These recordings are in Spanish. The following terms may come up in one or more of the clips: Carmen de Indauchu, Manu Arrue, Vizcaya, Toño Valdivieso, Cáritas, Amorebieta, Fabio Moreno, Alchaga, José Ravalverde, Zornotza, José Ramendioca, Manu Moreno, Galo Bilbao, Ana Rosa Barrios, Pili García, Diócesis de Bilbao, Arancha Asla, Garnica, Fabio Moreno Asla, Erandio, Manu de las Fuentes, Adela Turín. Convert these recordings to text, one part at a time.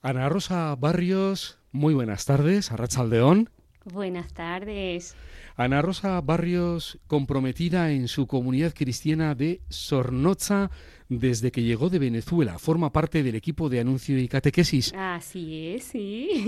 Ana Rosa Barrios, muy buenas tardes, arratsaldeón. Buenas tardes. Ana Rosa Barrios, comprometida en su comunidad cristiana de Zornotza desde que llegó de Venezuela. Forma parte del equipo de anuncio y catequesis. Así es, sí.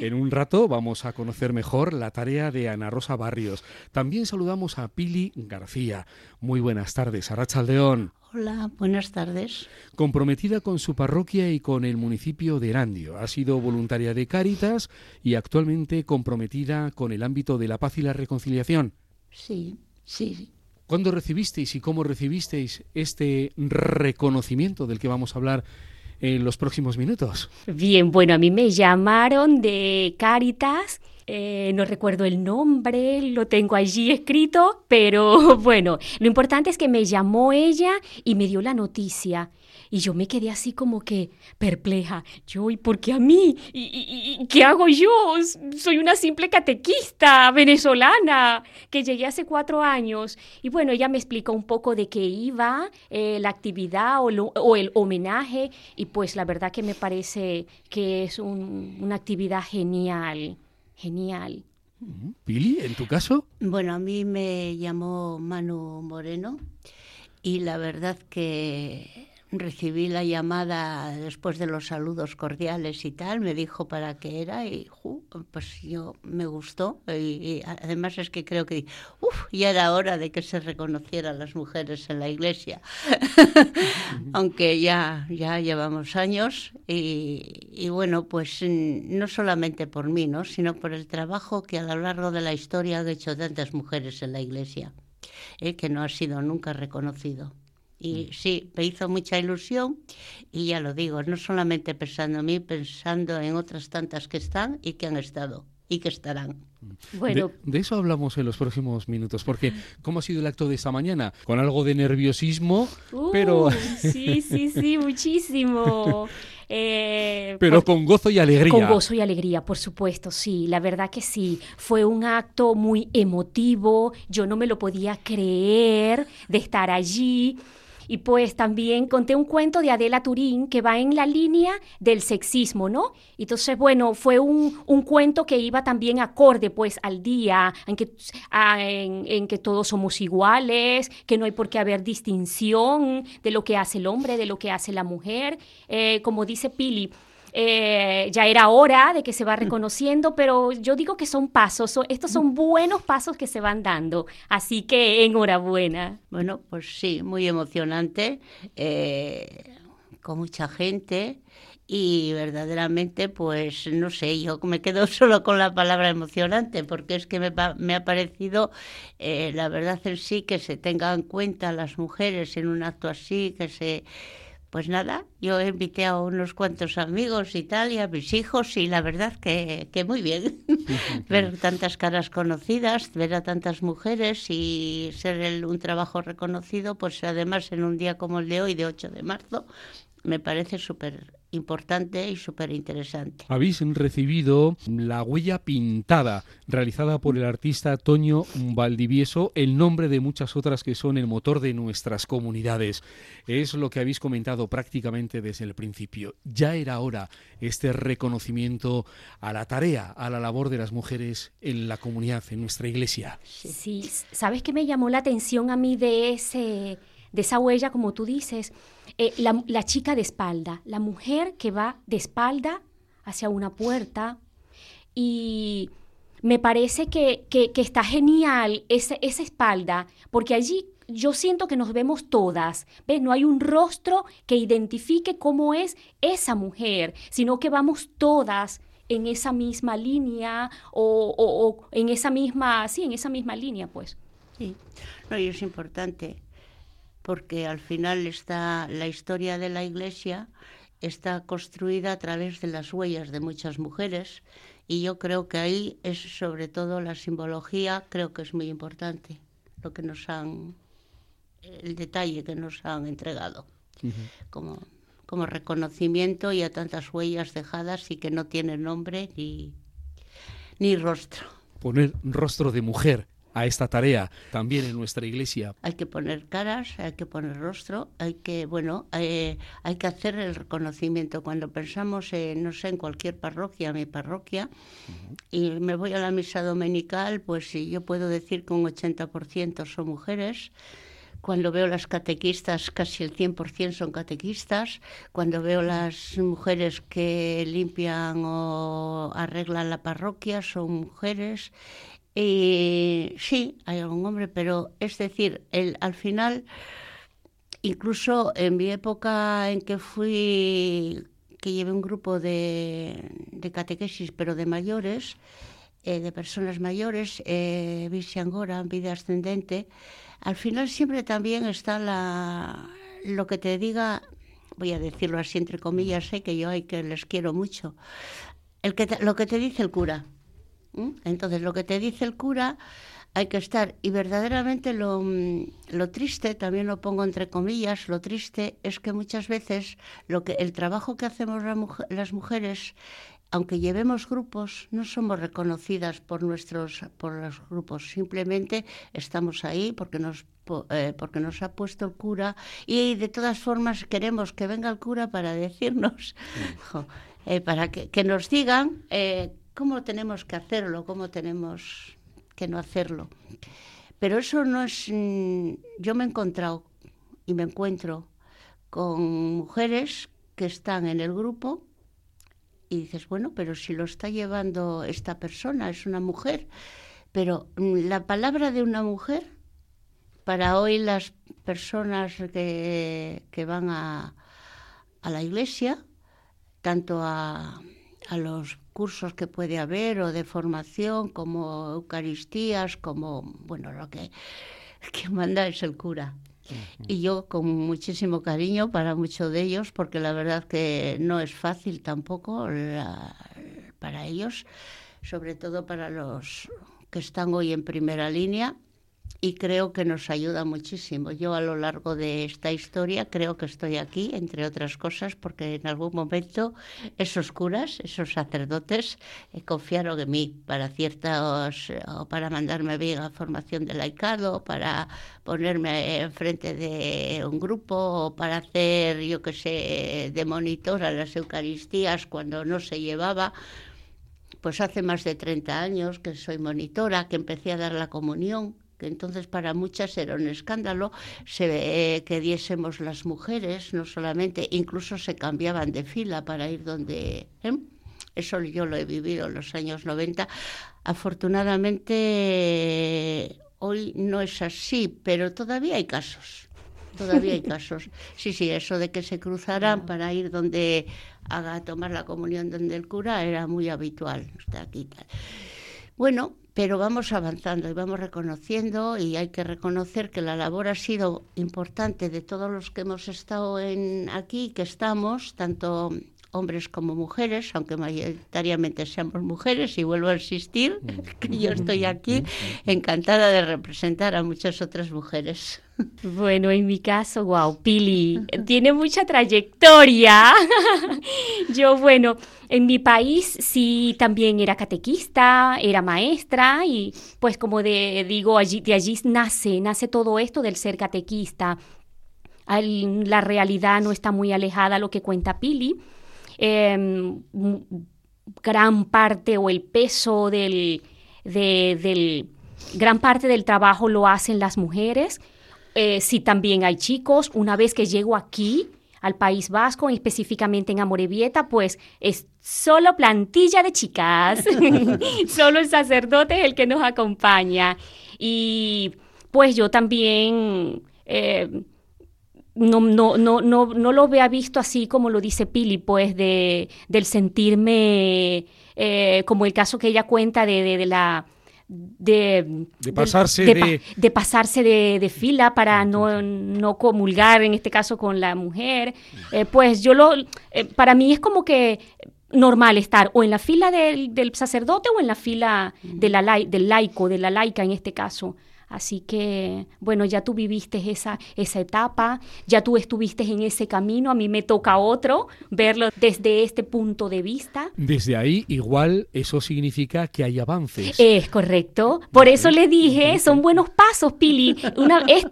En un rato vamos a conocer mejor la tarea de Ana Rosa Barrios. También saludamos a Pili García. Muy buenas tardes, arratsaldeón. Hola, buenas tardes. Comprometida con su parroquia y con el municipio de Erandio. Ha sido voluntaria de Cáritas y actualmente comprometida con el ámbito de la paz y la reconciliación. Sí, sí. ¿Cuándo recibisteis y cómo recibisteis este reconocimiento del que vamos a hablar en los próximos minutos? Bien, bueno, a mí me llamaron de Cáritas. No recuerdo el nombre, lo tengo allí escrito, pero bueno, lo importante es que me llamó ella y me dio la noticia. Y yo me quedé así como que perpleja. Yo, ¿y por qué a mí? ¿Y qué hago yo? Soy una simple catequista venezolana que llegué hace 4 años. Y bueno, ella me explicó un poco de qué iba la actividad o el homenaje. Y pues la verdad que me parece que es una actividad genial. Genial. Pili, ¿en tu caso? Bueno, a mí me llamó Manu Moreno y la verdad que recibí la llamada después de los saludos cordiales y tal, me dijo para qué era y pues yo me gustó y además es que creo que ya era hora de que se reconocieran las mujeres en la iglesia, aunque ya llevamos años y bueno, pues no solamente por mí, ¿no?, sino por el trabajo que a lo largo de la historia han hecho tantas mujeres en la iglesia, que no ha sido nunca reconocido. Y sí, me hizo mucha ilusión y ya lo digo, no solamente pensando en mí, pensando en otras tantas que están y que han estado y que estarán. Bueno. De eso hablamos en los próximos minutos, porque ¿cómo ha sido el acto de esta mañana? Con algo de nerviosismo, pero... Sí, muchísimo. Pero con gozo y alegría. Con gozo y alegría, por supuesto, sí, la verdad que sí. Fue un acto muy emotivo, yo no me lo podía creer de estar allí. Y pues también conté un cuento de Adela Turín que va en la línea del sexismo, ¿no? Entonces, bueno, fue un cuento que iba también acorde pues al día, en que todos somos iguales, que no hay por qué haber distinción de lo que hace el hombre, de lo que hace la mujer. Como dice Pili, ya era hora de que se va reconociendo, pero yo digo que son pasos, estos son buenos pasos que se van dando, así que enhorabuena. Bueno, pues sí, muy emocionante, con mucha gente y verdaderamente, pues no sé, yo me quedo solo con la palabra emocionante, porque es que me ha parecido, la verdad en sí, que se tengan en cuenta las mujeres en un acto así, que se... Pues nada, yo invité a unos cuantos amigos y tal, y a mis hijos, y la verdad que muy bien. Ver tantas caras conocidas, ver a tantas mujeres y ser un trabajo reconocido, pues además en un día como el de hoy, de 8 de marzo, me parece súper importante y súper interesante. Habéis recibido la huella pintada realizada por el artista Toño Valdivieso, el nombre de muchas otras que son el motor de nuestras comunidades. Es lo que habéis comentado prácticamente desde el principio. Ya era hora este reconocimiento a la tarea, a la labor de las mujeres en la comunidad, en nuestra iglesia. Sí, ¿sabes qué me llamó la atención a mí de esa huella, como tú dices? La chica de espalda, la mujer que va de espalda hacia una puerta, y me parece que está genial esa espalda, porque allí yo siento que nos vemos todas, ¿ves? No hay un rostro que identifique cómo es esa mujer, sino que vamos todas en esa misma línea o en esa misma, sí, en esa misma línea, pues. Sí, no, y es importante, porque al final la historia de la Iglesia está construida a través de las huellas de muchas mujeres, y yo creo que ahí es sobre todo la simbología, creo que es muy importante lo que el detalle que nos han entregado, como reconocimiento y a tantas huellas dejadas y que no tienen nombre ni rostro. Poner rostro de mujer a esta tarea también en nuestra iglesia. Hay que poner caras, hay que poner rostro, hay que hacer el reconocimiento. Cuando pensamos, en cualquier parroquia, mi parroquia, uh-huh, y me voy a la misa dominical, pues sí, yo puedo decir que un 80% son mujeres. Cuando veo las catequistas, casi el 100% son catequistas. Cuando veo las mujeres que limpian o arreglan la parroquia, son mujeres. Y sí, hay algún hombre, pero es decir, al final, incluso en mi época en que fui, que llevé un grupo de catequesis, pero de mayores, de personas mayores, visiangora, vida ascendente. Al final siempre también está lo que te diga, voy a decirlo así entre comillas, sé que yo hay que les quiero mucho, lo que te dice el cura. Entonces, lo que te dice el cura hay que estar. Y verdaderamente lo triste, también lo pongo entre comillas, lo triste es que muchas veces el trabajo que hacemos las mujeres, aunque llevemos grupos, no somos reconocidas por los grupos. Simplemente estamos ahí porque nos ha puesto el cura, y de todas formas queremos que venga el cura para decirnos, para que nos digan cómo tenemos que hacerlo, cómo tenemos que no hacerlo. Pero eso no es... Yo me he encontrado y me encuentro con mujeres que están en el grupo. Y dices, bueno, pero si lo está llevando esta persona, es una mujer. Pero la palabra de una mujer, para hoy las personas que van a la iglesia, tanto a los cursos que puede haber o de formación, como eucaristías, como, bueno, lo que manda es el cura. Y yo con muchísimo cariño para muchos de ellos, porque la verdad que no es fácil tampoco para ellos, sobre todo para los que están hoy en primera línea, y creo que nos ayuda muchísimo. Yo a lo largo de esta historia creo que estoy aquí, entre otras cosas, porque en algún momento esos curas, esos sacerdotes, confiaron en mí para mandarme bien a formación de laicado, para ponerme enfrente de un grupo, o para hacer, yo qué sé, de monitora las eucaristías cuando no se llevaba. Pues hace más de 30 años que soy monitora, que empecé a dar la comunión. Entonces, para muchas era un escándalo que diésemos las mujeres, no solamente, incluso se cambiaban de fila para ir donde... Eso yo lo he vivido en los años 90. Afortunadamente, hoy no es así, pero todavía hay casos. Sí, eso de que se cruzaran para ir donde haga tomar la comunión donde el cura era muy habitual. Está aquí, tal. Bueno... Pero vamos avanzando y vamos reconociendo, y hay que reconocer que la labor ha sido importante de todos los que hemos estado aquí, que estamos, tanto hombres como mujeres, aunque mayoritariamente seamos mujeres, y vuelvo a insistir que yo estoy aquí encantada de representar a muchas otras mujeres. Bueno, en mi caso, wow, Pili, tiene mucha trayectoria. Yo, bueno, en mi país sí también era catequista, era maestra, y pues como digo, de allí nace todo esto del ser catequista. La realidad no está muy alejada a lo que cuenta Pili. Gran parte o el peso gran parte del trabajo lo hacen las mujeres. Sí, también hay chicos. Una vez que llego aquí, al País Vasco, específicamente en Amorebieta, pues es solo plantilla de chicas. Solo el sacerdote es el que nos acompaña. Y pues yo también... No lo había visto así como lo dice Pili, pues del sentirme como el caso que ella cuenta de pasarse de fila para no comulgar en este caso con la mujer. Pues para mí es como que normal estar o en la fila del sacerdote o en la fila de la laica en este caso. Así que, bueno, ya tú viviste esa etapa, ya tú estuviste en ese camino, a mí me toca otro, verlo desde este punto de vista. Desde ahí, igual, eso significa que hay avances. Es correcto. Por eso le dije, son buenos pasos, Pili.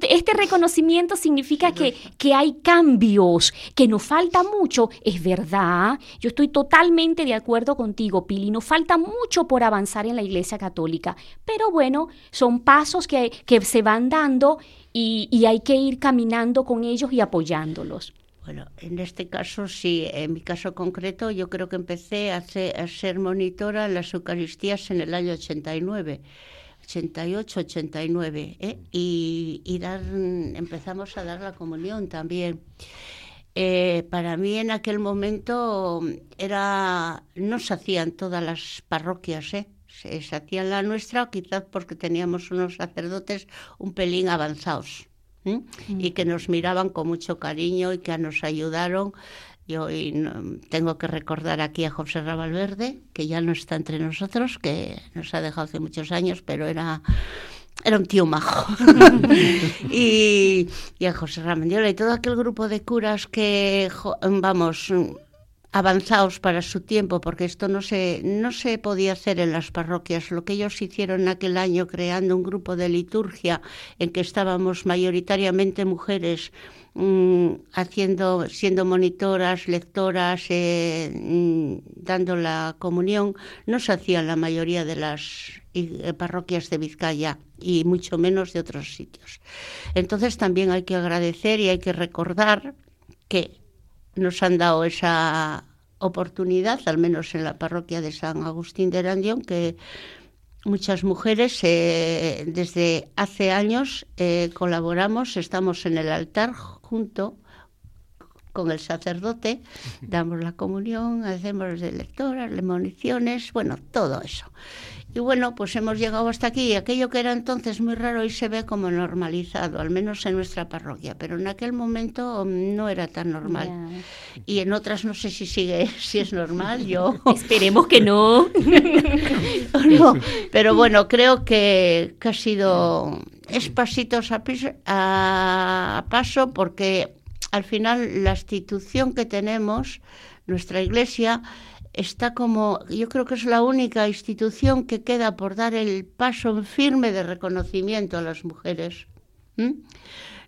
Este reconocimiento significa que hay cambios, que nos falta mucho. Es verdad, yo estoy totalmente de acuerdo contigo, Pili. Nos falta mucho por avanzar en la Iglesia Católica. Pero bueno, son pasos que se van dando y hay que ir caminando con ellos y apoyándolos. Bueno, en este caso sí, en mi caso concreto yo creo que empecé a ser monitora en las Eucaristías en el año 88, 89, empezamos a dar la comunión también. Para mí en aquel momento no se hacían todas las parroquias, se hacía la nuestra, quizás porque teníamos unos sacerdotes un pelín avanzados, y que nos miraban con mucho cariño y que nos ayudaron. Yo tengo que recordar aquí a José Ravalverde, que ya no está entre nosotros, que nos ha dejado hace muchos años, pero era un tío majo. y a José Ramendioca y todo aquel grupo de curas que, vamos, avanzados para su tiempo, porque esto no se podía hacer en las parroquias. Lo que ellos hicieron aquel año creando un grupo de liturgia en que estábamos mayoritariamente mujeres, siendo monitoras, lectoras, dando la comunión, no se hacía en la mayoría de las parroquias de Vizcaya y mucho menos de otros sitios. Entonces también hay que agradecer y hay que recordar que nos han dado esa oportunidad, al menos en la parroquia de San Agustín de Erandio, que muchas mujeres desde hace años colaboramos, estamos en el altar junto con el sacerdote, damos la comunión, hacemos de lectoras, de municiones, bueno, todo eso. Y bueno, pues hemos llegado hasta aquí, y aquello que era entonces muy raro hoy se ve como normalizado, al menos en nuestra parroquia, pero en aquel momento no era tan normal. Yeah. Y en otras no sé si es normal, yo... Esperemos que no. No. Pero bueno, creo que ha sido... Es pasitos a paso, porque al final la institución que tenemos, nuestra iglesia... está como, yo creo que es la única institución que queda por dar el paso firme de reconocimiento a las mujeres.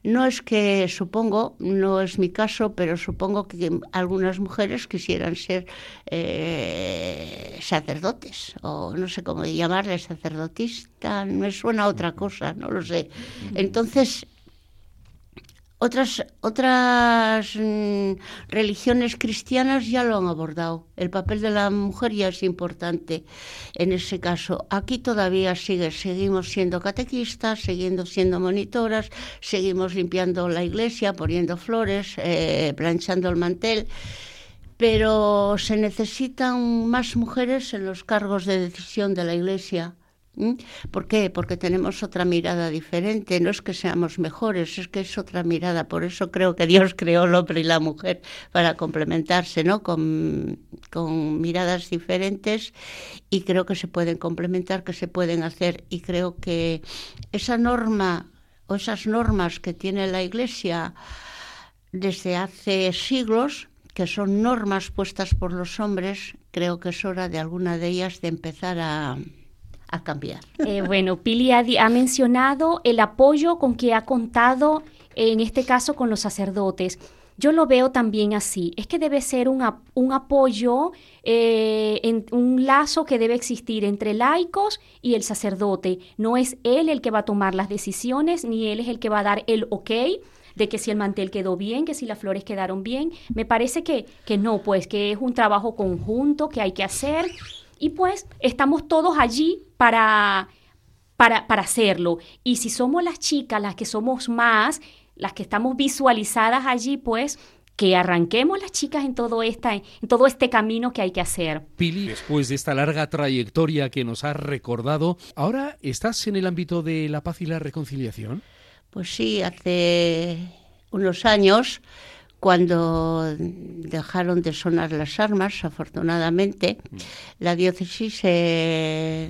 No es que, supongo, no es mi caso, pero supongo que algunas mujeres quisieran ser sacerdotes, o no sé cómo llamarles, sacerdotista, me suena a otra cosa, no lo sé. Entonces... Otras religiones cristianas ya lo han abordado. El papel de la mujer ya es importante en ese caso. Aquí todavía seguimos siendo catequistas, seguimos siendo monitoras, seguimos limpiando la iglesia, poniendo flores, planchando el mantel. Pero se necesitan más mujeres en los cargos de decisión de la iglesia. ¿Por qué? Porque tenemos otra mirada diferente, no es que seamos mejores, es que es otra mirada, por eso creo que Dios creó el hombre y la mujer para complementarse, ¿no? Con miradas diferentes, y creo que se pueden complementar, que se pueden hacer, y creo que esa norma o esas normas que tiene la Iglesia desde hace siglos, que son normas puestas por los hombres, creo que es hora de alguna de ellas de empezar a cambiar. Bueno, Pili ha mencionado el apoyo con que ha contado, en este caso con los sacerdotes. Yo lo veo también así, es que debe ser un apoyo, un lazo que debe existir entre laicos y el sacerdote. No es él el que va a tomar las decisiones, ni él es el que va a dar el ok de que si el mantel quedó bien, que si las flores quedaron bien. Me parece que no, pues que es un trabajo conjunto que hay que hacer. Y pues estamos todos allí para hacerlo. Y si somos las chicas, las que somos más, las que estamos visualizadas allí, pues que arranquemos las chicas en todo este camino que hay que hacer. Pili, después de esta larga trayectoria que nos has recordado, ¿ahora estás en el ámbito de la paz y la reconciliación? Pues sí, hace unos años, cuando dejaron de sonar las armas, afortunadamente, la diócesis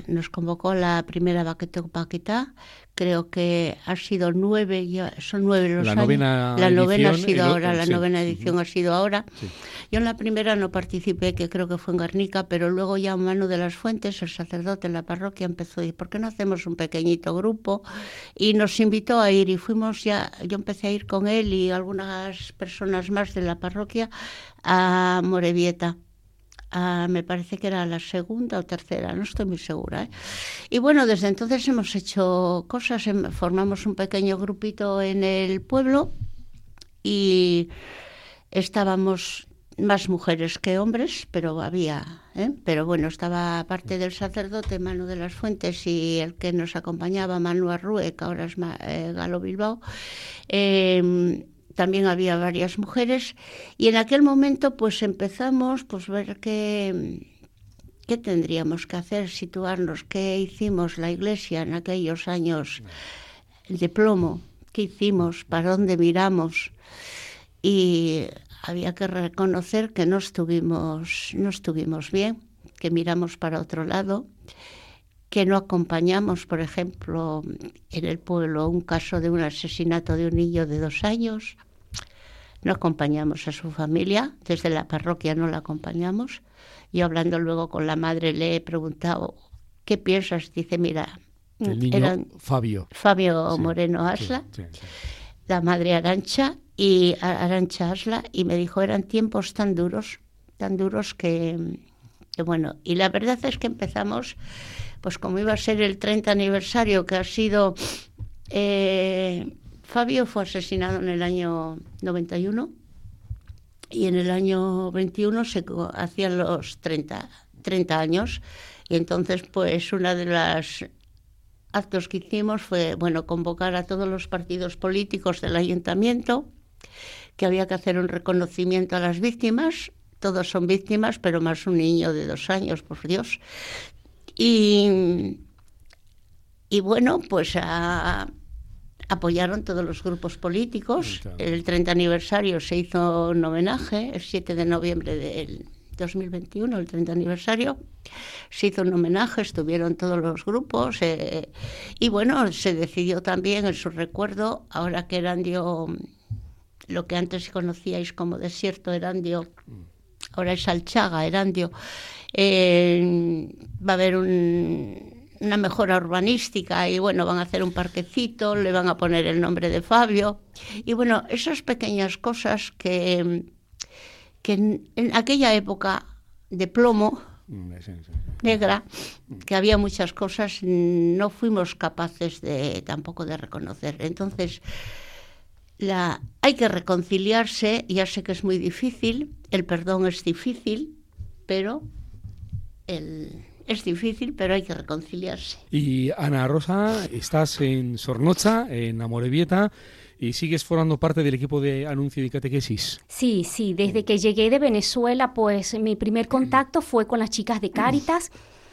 nos convocó a la primera baqueta, creo que ha sido 9, ya son 9 los años. La novena edición ha sido ahora. Sí. Yo en la primera no participé, que creo que fue en Garnica, pero luego ya Manu de las Fuentes, el sacerdote en la parroquia, empezó a decir, ¿por qué no hacemos un pequeñito grupo? Y nos invitó a ir y fuimos ya, yo empecé a ir con él y algunas personas más de la parroquia a Amorebieta. Me parece que era la segunda o tercera, no estoy muy segura, ¿eh? Y bueno, desde entonces hemos hecho cosas, formamos un pequeño grupito en el pueblo y estábamos más mujeres que hombres, pero había, ¿eh? Pero bueno, estaba aparte del sacerdote Manu de las Fuentes y el que nos acompañaba Manu Arrue, que ahora es Galo Bilbao, también había varias mujeres y en aquel momento pues empezamos pues ver qué tendríamos que hacer, situarnos, qué hicimos la iglesia en aquellos años de plomo, qué hicimos, para dónde miramos y había que reconocer que no estuvimos bien, que miramos para otro lado, que no acompañamos, por ejemplo, en el pueblo, un caso de un asesinato de un niño de 2 años. No acompañamos a su familia, desde la parroquia no la acompañamos. Yo hablando luego con la madre le he preguntado, ¿qué piensas? Dice, mira, el niño eran Fabio Moreno Asla, sí. La madre Arancha Asla, y me dijo, eran tiempos tan duros que bueno, y la verdad es que empezamos... Pues como iba a ser el 30 aniversario que ha sido... Fabio fue asesinado en el año 91 y en el año 21 se hacían los 30 años. Y entonces pues una de las actos que hicimos fue bueno convocar a todos los partidos políticos del ayuntamiento, que había que hacer un reconocimiento a las víctimas. Todos son víctimas, pero más un niño de 2 años, por Dios... Y bueno, pues apoyaron todos los grupos políticos. El 30 aniversario se hizo un homenaje, el 7 de noviembre del 2021, el 30 aniversario, se hizo un homenaje, estuvieron todos los grupos. Y bueno, se decidió también en su recuerdo, ahora que Erandio, lo que antes conocíais como desierto Erandio, ahora es Alchaga, Erandio, va a haber una mejora urbanística y bueno, van a hacer un parquecito, le van a poner el nombre de Fabio y bueno, esas pequeñas cosas que en aquella época de plomo negra, que había muchas cosas, no fuimos capaces tampoco de reconocer. Entonces hay que reconciliarse, ya sé que es muy difícil, el perdón es difícil, pero es difícil, pero hay que reconciliarse. Y Ana Rosa, estás en Zornotza, en Amorebieta, y sigues formando parte del equipo de anuncio y catequesis. Sí, desde que llegué de Venezuela, pues mi primer contacto fue con las chicas de Cáritas,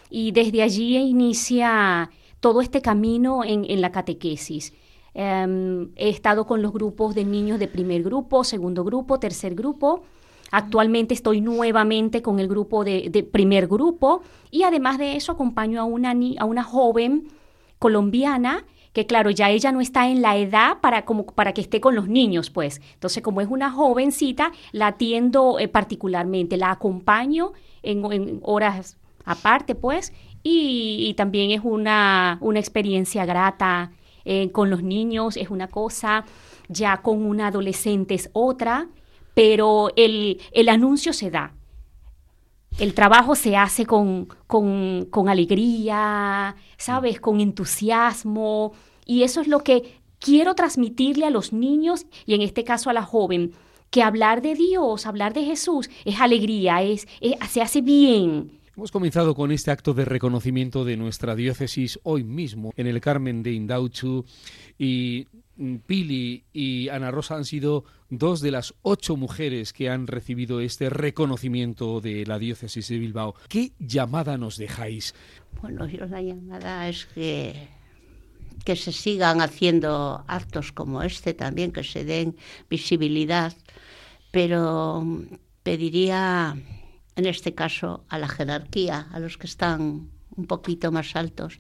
y desde allí inicia todo este camino en la catequesis. He estado con los grupos de niños de primer grupo, segundo grupo, tercer grupo. Actualmente estoy nuevamente con el grupo de primer grupo y además de eso acompaño a una joven colombiana que, claro, ya ella no está en la edad para que esté con los niños, pues. Entonces, como es una jovencita, la atiendo particularmente, la acompaño en horas aparte, pues, y también es una experiencia grata. Con los niños es una cosa, ya con una adolescente es otra. Pero el anuncio se da, el trabajo se hace con alegría, ¿sabes? Con entusiasmo, y eso es lo que quiero transmitirle a los niños y en este caso a la joven, que hablar de Dios, hablar de Jesús es alegría, se hace bien. Hemos comenzado con este acto de reconocimiento de nuestra diócesis hoy mismo en el Carmen de Indauchu y... Pili y Ana Rosa han sido 2 de las 8 mujeres que han recibido este reconocimiento de la Diócesis de Bilbao. ¿Qué llamada nos dejáis? Bueno, yo la llamada es que se sigan haciendo actos como este también, que se den visibilidad, pero pediría en este caso a la jerarquía, a los que están un poquito más altos,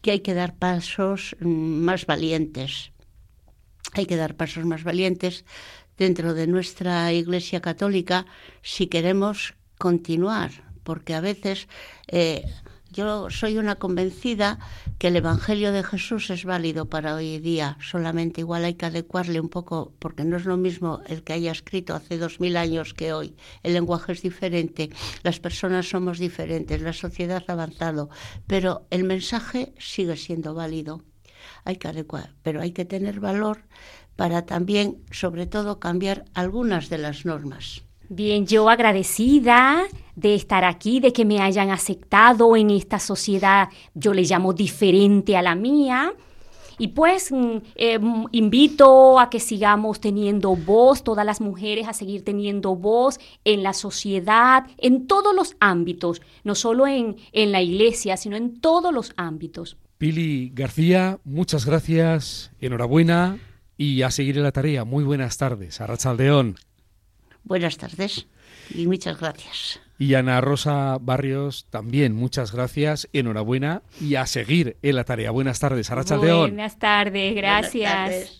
que hay que dar pasos más valientes. Hay que dar pasos más valientes dentro de nuestra Iglesia Católica si queremos continuar, porque a veces yo soy una convencida que el Evangelio de Jesús es válido para hoy día, solamente igual hay que adecuarle un poco, porque no es lo mismo el que haya escrito hace 2000 años que hoy. El lenguaje es diferente, las personas somos diferentes, la sociedad ha avanzado, pero el mensaje sigue siendo válido. Hay que adecuar, pero hay que tener valor para también, sobre todo, cambiar algunas de las normas. Bien, yo agradecida de estar aquí, de que me hayan aceptado en esta sociedad, yo le llamo diferente a la mía, y pues invito a que sigamos teniendo voz, todas las mujeres a seguir teniendo voz en la sociedad, en todos los ámbitos, no solo en la iglesia, sino en todos los ámbitos. Pili García, muchas gracias, enhorabuena y a seguir en la tarea. Muy buenas tardes, arratsaldeon. Buenas tardes y muchas gracias. Y Ana Rosa Barrios, también muchas gracias, enhorabuena y a seguir en la tarea. Buenas tardes, arratsaldeon. Buenas tardes, gracias. Buenas tardes.